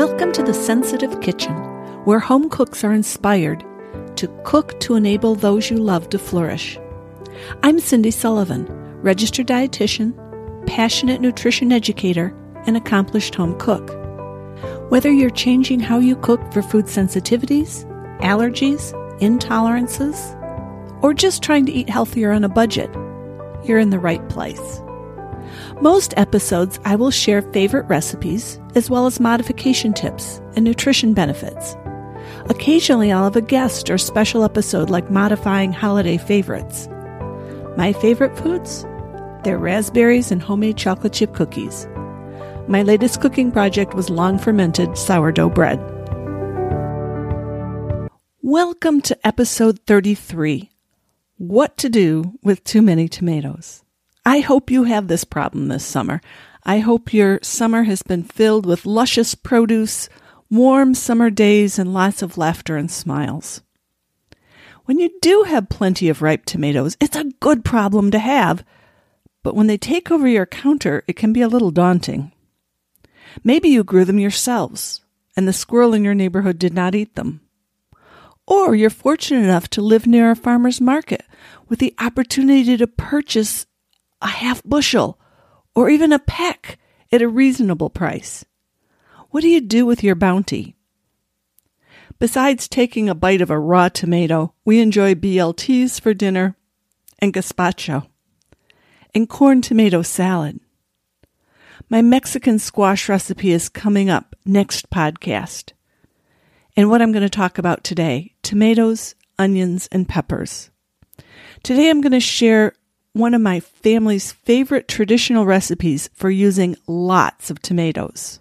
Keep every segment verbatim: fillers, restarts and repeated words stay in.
Welcome to the Sensitive Kitchen, where home cooks are inspired to cook to enable those you love to flourish. I'm Cindy Sullivan, registered dietitian, passionate nutrition educator, and accomplished home cook. Whether you're changing how you cook for food sensitivities, allergies, intolerances, or just trying to eat healthier on a budget, you're in the right place. Most episodes, I will share favorite recipes, as well as modification tips and nutrition benefits. Occasionally, I'll have a guest or special episode like modifying holiday favorites. My favorite foods? They're raspberries and homemade chocolate chip cookies. My latest cooking project was long-fermented sourdough bread. Welcome to episode thirty-three, What to Do with Too Many Tomatoes. I hope you have this problem this summer. I hope your summer has been filled with luscious produce, warm summer days, and lots of laughter and smiles. When you do have plenty of ripe tomatoes, it's a good problem to have, but when they take over your counter, it can be a little daunting. Maybe you grew them yourselves, and the squirrel in your neighborhood did not eat them. Or you're fortunate enough to live near a farmer's market with the opportunity to purchase a half bushel, or even a peck at a reasonable price. What do you do with your bounty? Besides taking a bite of a raw tomato, we enjoy B L Ts for dinner and gazpacho and corn tomato salad. My Mexican squash recipe is coming up next podcast. And what I'm going to talk about today, tomatoes, onions, and peppers. Today I'm going to share one of my family's favorite traditional recipes for using lots of tomatoes.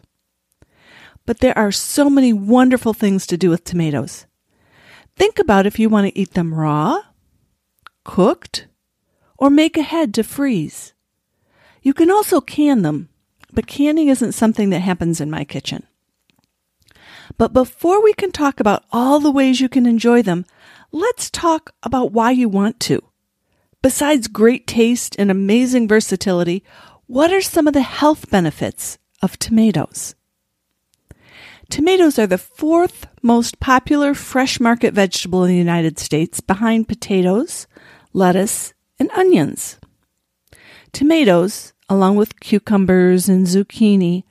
But there are so many wonderful things to do with tomatoes. Think about if you want to eat them raw, cooked, or make ahead to freeze. You can also can them, but canning isn't something that happens in my kitchen. But before we can talk about all the ways you can enjoy them, let's talk about why you want to. Besides great taste and amazing versatility, what are some of the health benefits of tomatoes? Tomatoes are the fourth most popular fresh market vegetable in the United States, behind potatoes, lettuce, and onions. Tomatoes, along with cucumbers and zucchini,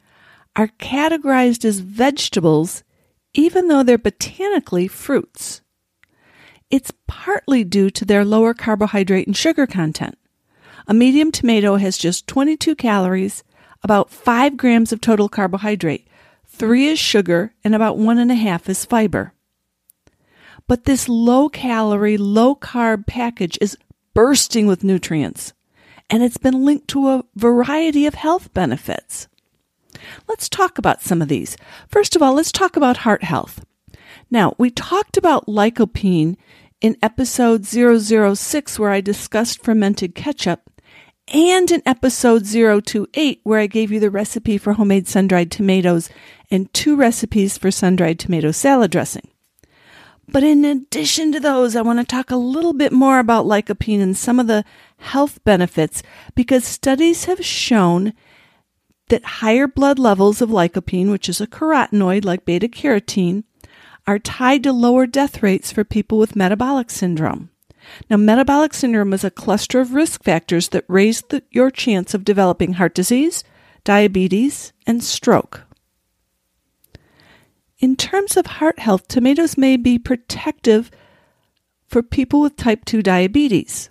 are categorized as vegetables, even though they're botanically fruits. It's partly due to their lower carbohydrate and sugar content. A medium tomato has just twenty-two calories, about five grams of total carbohydrate, three is sugar, and about one and a half is fiber. But this low-calorie, low-carb package is bursting with nutrients, and it's been linked to a variety of health benefits. Let's talk about some of these. First of all, let's talk about heart health. Now, we talked about lycopene in episode zero zero six, where I discussed fermented ketchup, and in episode zero two eight, where I gave you the recipe for homemade sun-dried tomatoes and two recipes for sun-dried tomato salad dressing. But in addition to those, I want to talk a little bit more about lycopene and some of the health benefits, because studies have shown that higher blood levels of lycopene, which is a carotenoid like beta-carotene, are tied to lower death rates for people with metabolic syndrome. Now, metabolic syndrome is a cluster of risk factors that raise the, your chance of developing heart disease, diabetes, and stroke. In terms of heart health, tomatoes may be protective for people with type two diabetes.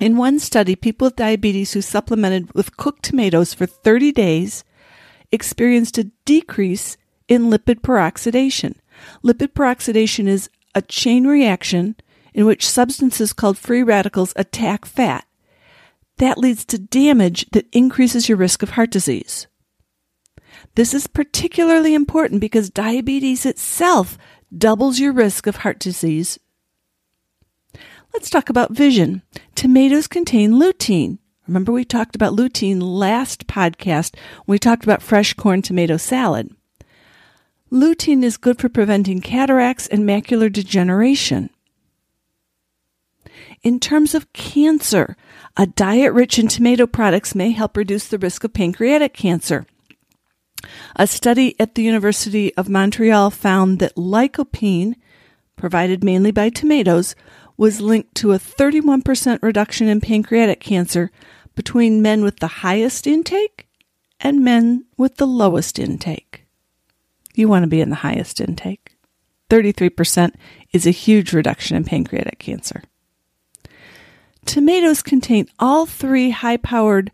In one study, people with diabetes who supplemented with cooked tomatoes for thirty days experienced a decrease in lipid peroxidation. Lipid peroxidation is a chain reaction in which substances called free radicals attack fat. That leads to damage that increases your risk of heart disease. This is particularly important because diabetes itself doubles your risk of heart disease. Let's talk about vision. Tomatoes contain lutein. Remember, we talked about lutein last podcast when we talked about fresh corn tomato salad. Lutein is good for preventing cataracts and macular degeneration. In terms of cancer, a diet rich in tomato products may help reduce the risk of pancreatic cancer. A study at the University of Montreal found that lycopene, provided mainly by tomatoes, was linked to a thirty-one percent reduction in pancreatic cancer between men with the highest intake and men with the lowest intake. You want to be in the highest intake. thirty-three percent is a huge reduction in pancreatic cancer. Tomatoes contain all three high-powered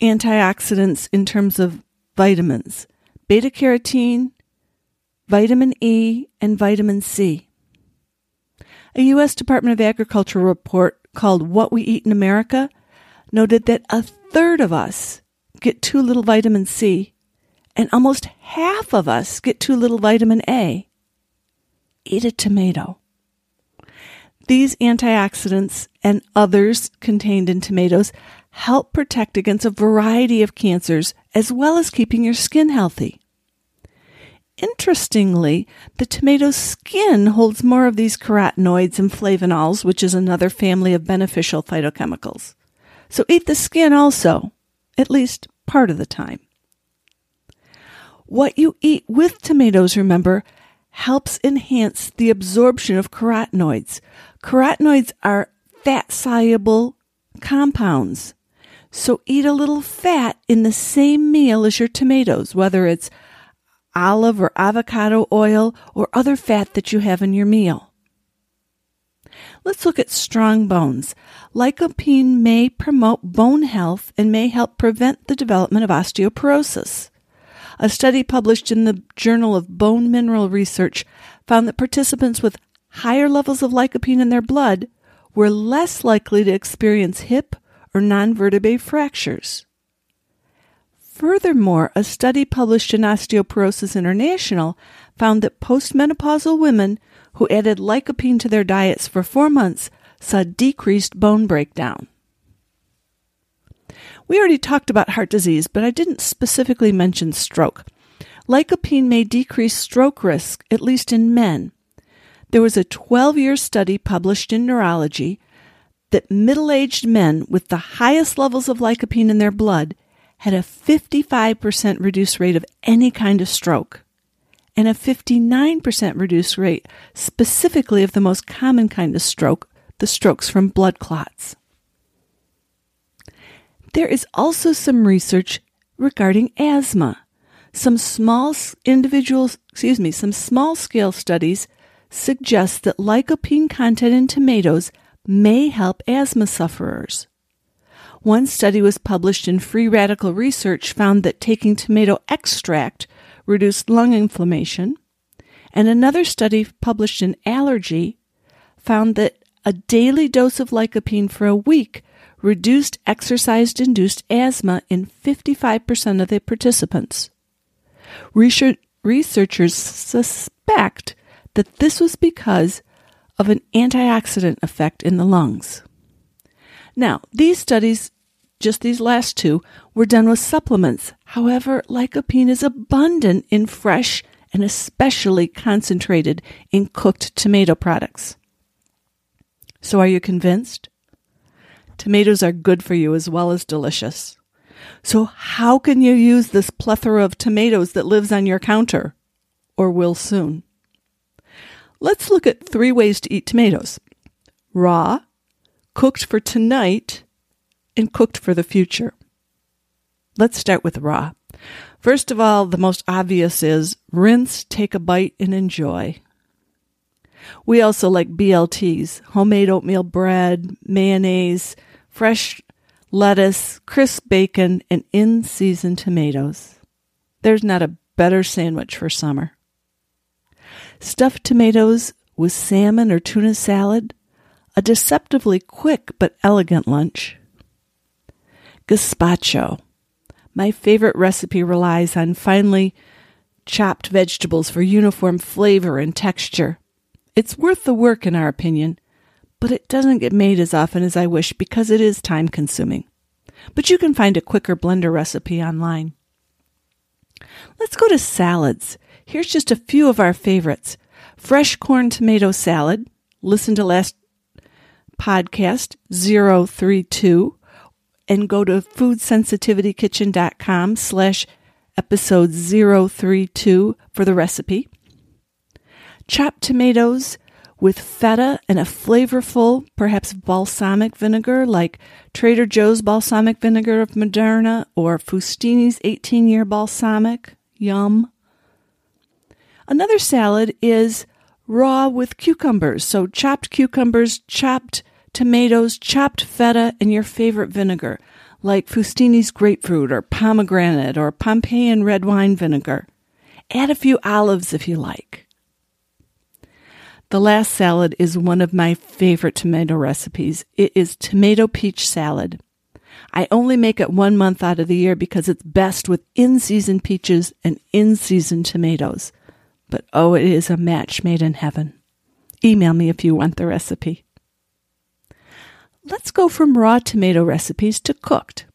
antioxidants in terms of vitamins: beta-carotene, vitamin E, and vitamin C. A U S Department of Agriculture report called What We Eat in America noted that a third of us get too little vitamin C, and almost half of us get too little vitamin A. Eat a tomato. These antioxidants and others contained in tomatoes help protect against a variety of cancers, as well as keeping your skin healthy. Interestingly, the tomato's skin holds more of these carotenoids and flavonols, which is another family of beneficial phytochemicals. So eat the skin also, at least part of the time. What you eat with tomatoes, remember, helps enhance the absorption of carotenoids. Carotenoids are fat-soluble compounds. So eat a little fat in the same meal as your tomatoes, whether it's olive or avocado oil or other fat that you have in your meal. Let's look at strong bones. Lycopene may promote bone health and may help prevent the development of osteoporosis. A study published in the Journal of Bone Mineral Research found that participants with higher levels of lycopene in their blood were less likely to experience hip or non-vertebrae fractures. Furthermore, a study published in Osteoporosis International found that postmenopausal women who added lycopene to their diets for four months saw decreased bone breakdown. We already talked about heart disease, but I didn't specifically mention stroke. Lycopene may decrease stroke risk, at least in men. There was a twelve-year study published in Neurology that middle-aged men with the highest levels of lycopene in their blood had a fifty-five percent reduced rate of any kind of stroke, and a fifty-nine percent reduced rate specifically of the most common kind of stroke, the strokes from blood clots. There is also some research regarding asthma. Some small individuals, excuse me, some small-scale studies suggest that lycopene content in tomatoes may help asthma sufferers. One study was published in Free Radical Research found that taking tomato extract reduced lung inflammation, and another study published in Allergy found that a daily dose of lycopene for a week reduced exercise-induced asthma in fifty-five percent of the participants. Research- researchers suspect that this was because of an antioxidant effect in the lungs. Now, these studies, just these last two, were done with supplements. However, lycopene is abundant in fresh and especially concentrated in cooked tomato products. So are you convinced? Tomatoes are good for you as well as delicious. So how can you use this plethora of tomatoes that lives on your counter, or will soon? Let's look at three ways to eat tomatoes: raw, cooked for tonight, and cooked for the future. Let's start with raw. First of all, the most obvious is rinse, take a bite, and enjoy. We also like B L Ts, homemade oatmeal bread, mayonnaise, fresh lettuce, crisp bacon, and in-season tomatoes. There's not a better sandwich for summer. Stuffed tomatoes with salmon or tuna salad, a deceptively quick but elegant lunch. Gazpacho. My favorite recipe relies on finely chopped vegetables for uniform flavor and texture. It's worth the work in our opinion, but it doesn't get made as often as I wish because it is time consuming. But you can find a quicker blender recipe online. Let's go to salads. Here's just a few of our favorites. Fresh corn tomato salad. Listen to last podcast zero three two and go to foodsensitivitykitchen.com slash episode zero three two for the recipe. Chopped tomatoes with feta and a flavorful, perhaps balsamic vinegar like Trader Joe's balsamic vinegar of Moderna or Fustini's eighteen-year balsamic. Yum. Another salad is raw with cucumbers. So chopped cucumbers, chopped tomatoes, chopped feta, and your favorite vinegar like Fustini's grapefruit or pomegranate or Pompeian red wine vinegar. Add a few olives if you like. The last salad is one of my favorite tomato recipes. It is tomato peach salad. I only make it one month out of the year because it's best with in-season peaches and in-season tomatoes. But oh, it is a match made in heaven. Email me if you want the recipe. Let's go from raw tomato recipes to cooked.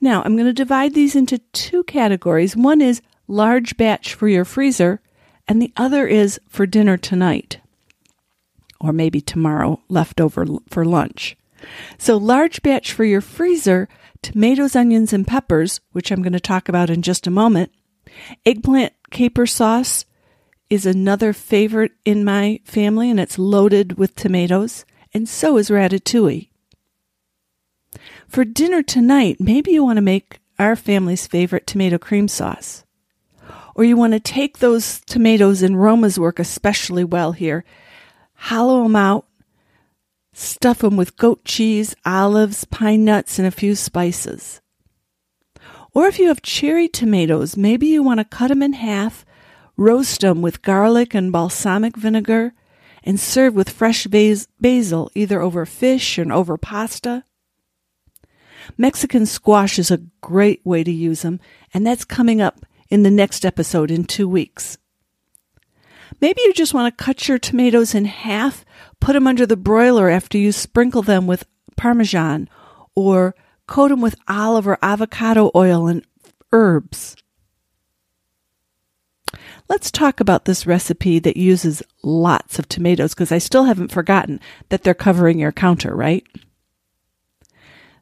Now, I'm going to divide these into two categories. One is large batch for your freezer, and the other is for dinner tonight, or maybe tomorrow, leftover for lunch. So large batch for your freezer, tomatoes, onions, and peppers, which I'm going to talk about in just a moment. Eggplant caper sauce is another favorite in my family, and it's loaded with tomatoes, and so is ratatouille. For dinner tonight, maybe you want to make our family's favorite tomato cream sauce. Or you want to take those tomatoes, and Roma's work especially well here, hollow them out, stuff them with goat cheese, olives, pine nuts, and a few spices. Or if you have cherry tomatoes, maybe you want to cut them in half, roast them with garlic and balsamic vinegar, and serve with fresh bas- basil, either over fish and over pasta. Mexican squash is a great way to use them, and that's coming up in the next episode in two weeks. Maybe you just want to cut your tomatoes in half, put them under the broiler after you sprinkle them with Parmesan, or coat them with olive or avocado oil and herbs. Let's talk about this recipe that uses lots of tomatoes, because I still haven't forgotten that they're covering your counter, right?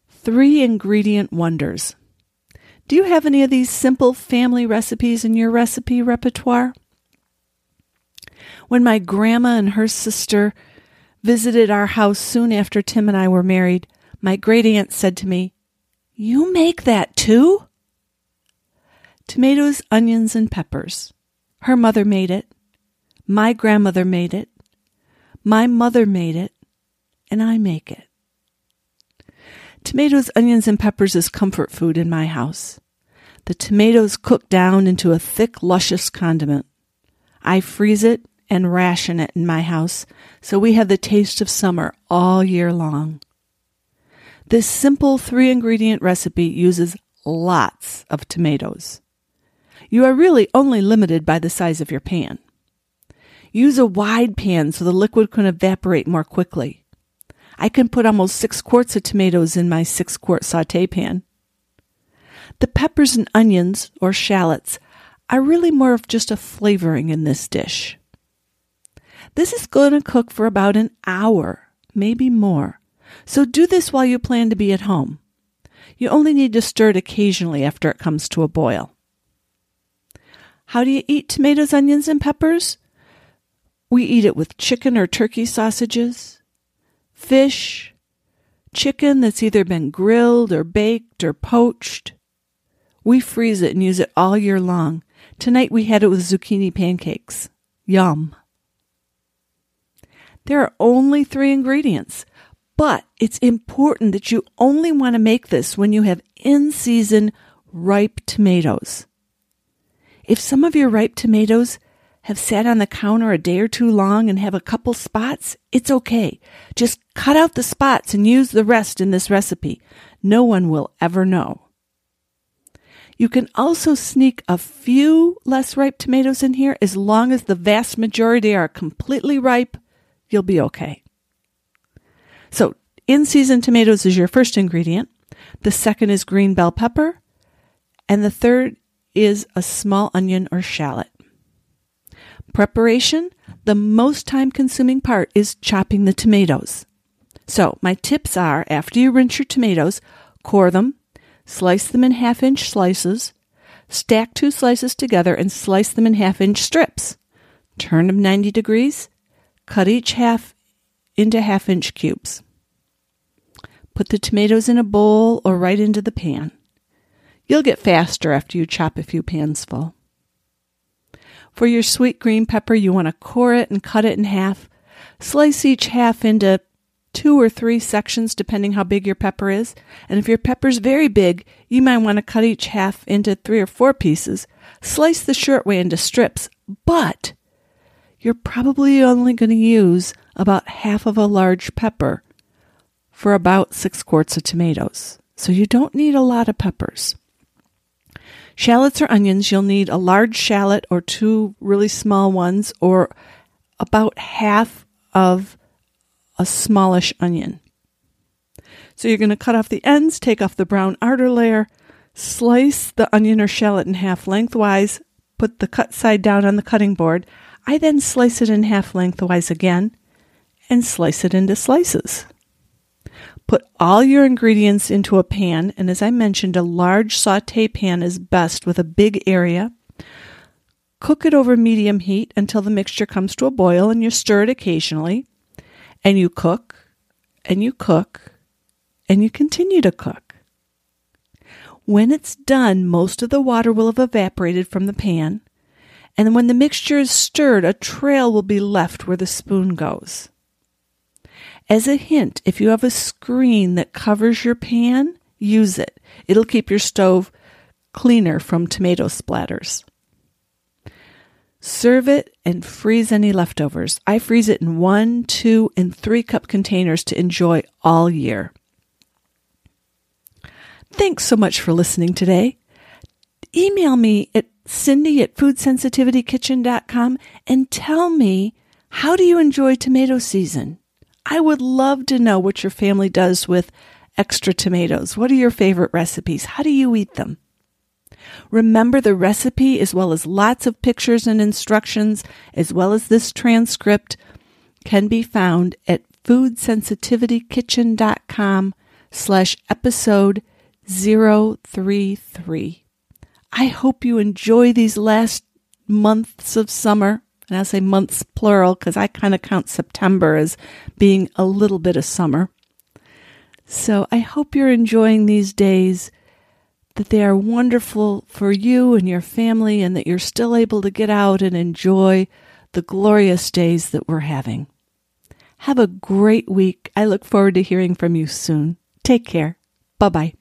Three ingredient wonders. Do you have any of these simple family recipes in your recipe repertoire? When my grandma and her sister visited our house soon after Tim and I were married, my great aunt said to me, "You make that too?" Tomatoes, onions, and peppers. Her mother made it. My grandmother made it. My mother made it. And I make it. Tomatoes, onions, and peppers is comfort food in my house. The tomatoes cook down into a thick, luscious condiment. I freeze it and ration it in my house, so we have the taste of summer all year long. This simple three-ingredient recipe uses lots of tomatoes. You are really only limited by the size of your pan. Use a wide pan so the liquid can evaporate more quickly. I can put almost six quarts of tomatoes in my six-quart sauté pan. The peppers and onions, or shallots, are really more of just a flavoring in this dish. This is going to cook for about an hour, maybe more. So do this while you plan to be at home. You only need to stir it occasionally after it comes to a boil. How do you eat tomatoes, onions, and peppers? We eat it with chicken or turkey sausages, fish, chicken that's either been grilled or baked or poached. We freeze it and use it all year long. Tonight we had it with zucchini pancakes. Yum. There are only three ingredients, but it's important that you only want to make this when you have in-season ripe tomatoes. If some of your ripe tomatoes have sat on the counter a day or two long and have a couple spots, it's okay. Just cut out the spots and use the rest in this recipe. No one will ever know. You can also sneak a few less ripe tomatoes in here. As long as the vast majority are completely ripe, you'll be okay. So in-season tomatoes is your first ingredient. The second is green bell pepper. And the third is a small onion or shallot. Preparation, the most time-consuming part is chopping the tomatoes. So my tips are, after you rinse your tomatoes, core them, slice them in half-inch slices, Stack two slices together and slice them in half-inch strips. Turn them ninety degrees. Cut each half into half-inch cubes. Put the tomatoes in a bowl or right into the pan. You'll get faster after you chop a few pans full. For your sweet green pepper, you want to core it and cut it in half. Slice each half into two or three sections, depending how big your pepper is. And if your pepper's very big, you might want to cut each half into three or four pieces. Slice the short way into strips, but you're probably only going to use about half of a large pepper for about six quarts of tomatoes. So you don't need a lot of peppers. Shallots or onions, you'll need a large shallot or two really small ones, or about half of a smallish onion. So you're going to cut off the ends, take off the brown outer layer, slice the onion or shallot in half lengthwise, put the cut side down on the cutting board. I then slice it in half lengthwise again and slice it into slices. Put all your ingredients into a pan, and as I mentioned, a large saute pan is best with a big area. Cook it over medium heat until the mixture comes to a boil, and you stir it occasionally, and you cook, and you cook, and you continue to cook. When it's done, most of the water will have evaporated from the pan, and when the mixture is stirred, a trail will be left where the spoon goes. As a hint, if you have a screen that covers your pan, use it. It'll keep your stove cleaner from tomato splatters. Serve it and freeze any leftovers. I freeze it in one, two, and three cup containers to enjoy all year. Thanks so much for listening today. Email me at Cindy at food sensitivity kitchen dot com and tell me, how do you enjoy tomato season? I would love to know what your family does with extra tomatoes. What are your favorite recipes? How do you eat them? Remember the recipe, as well as lots of pictures and instructions, as well as this transcript, can be found at food sensitivity kitchen dot com slash episode zero three three. I hope you enjoy these last months of summer, and I'll say months plural because I kind of count September as being a little bit of summer. So I hope you're enjoying these days, that they are wonderful for you and your family, and that you're still able to get out and enjoy the glorious days that we're having. Have a great week. I look forward to hearing from you soon. Take care. Bye-bye.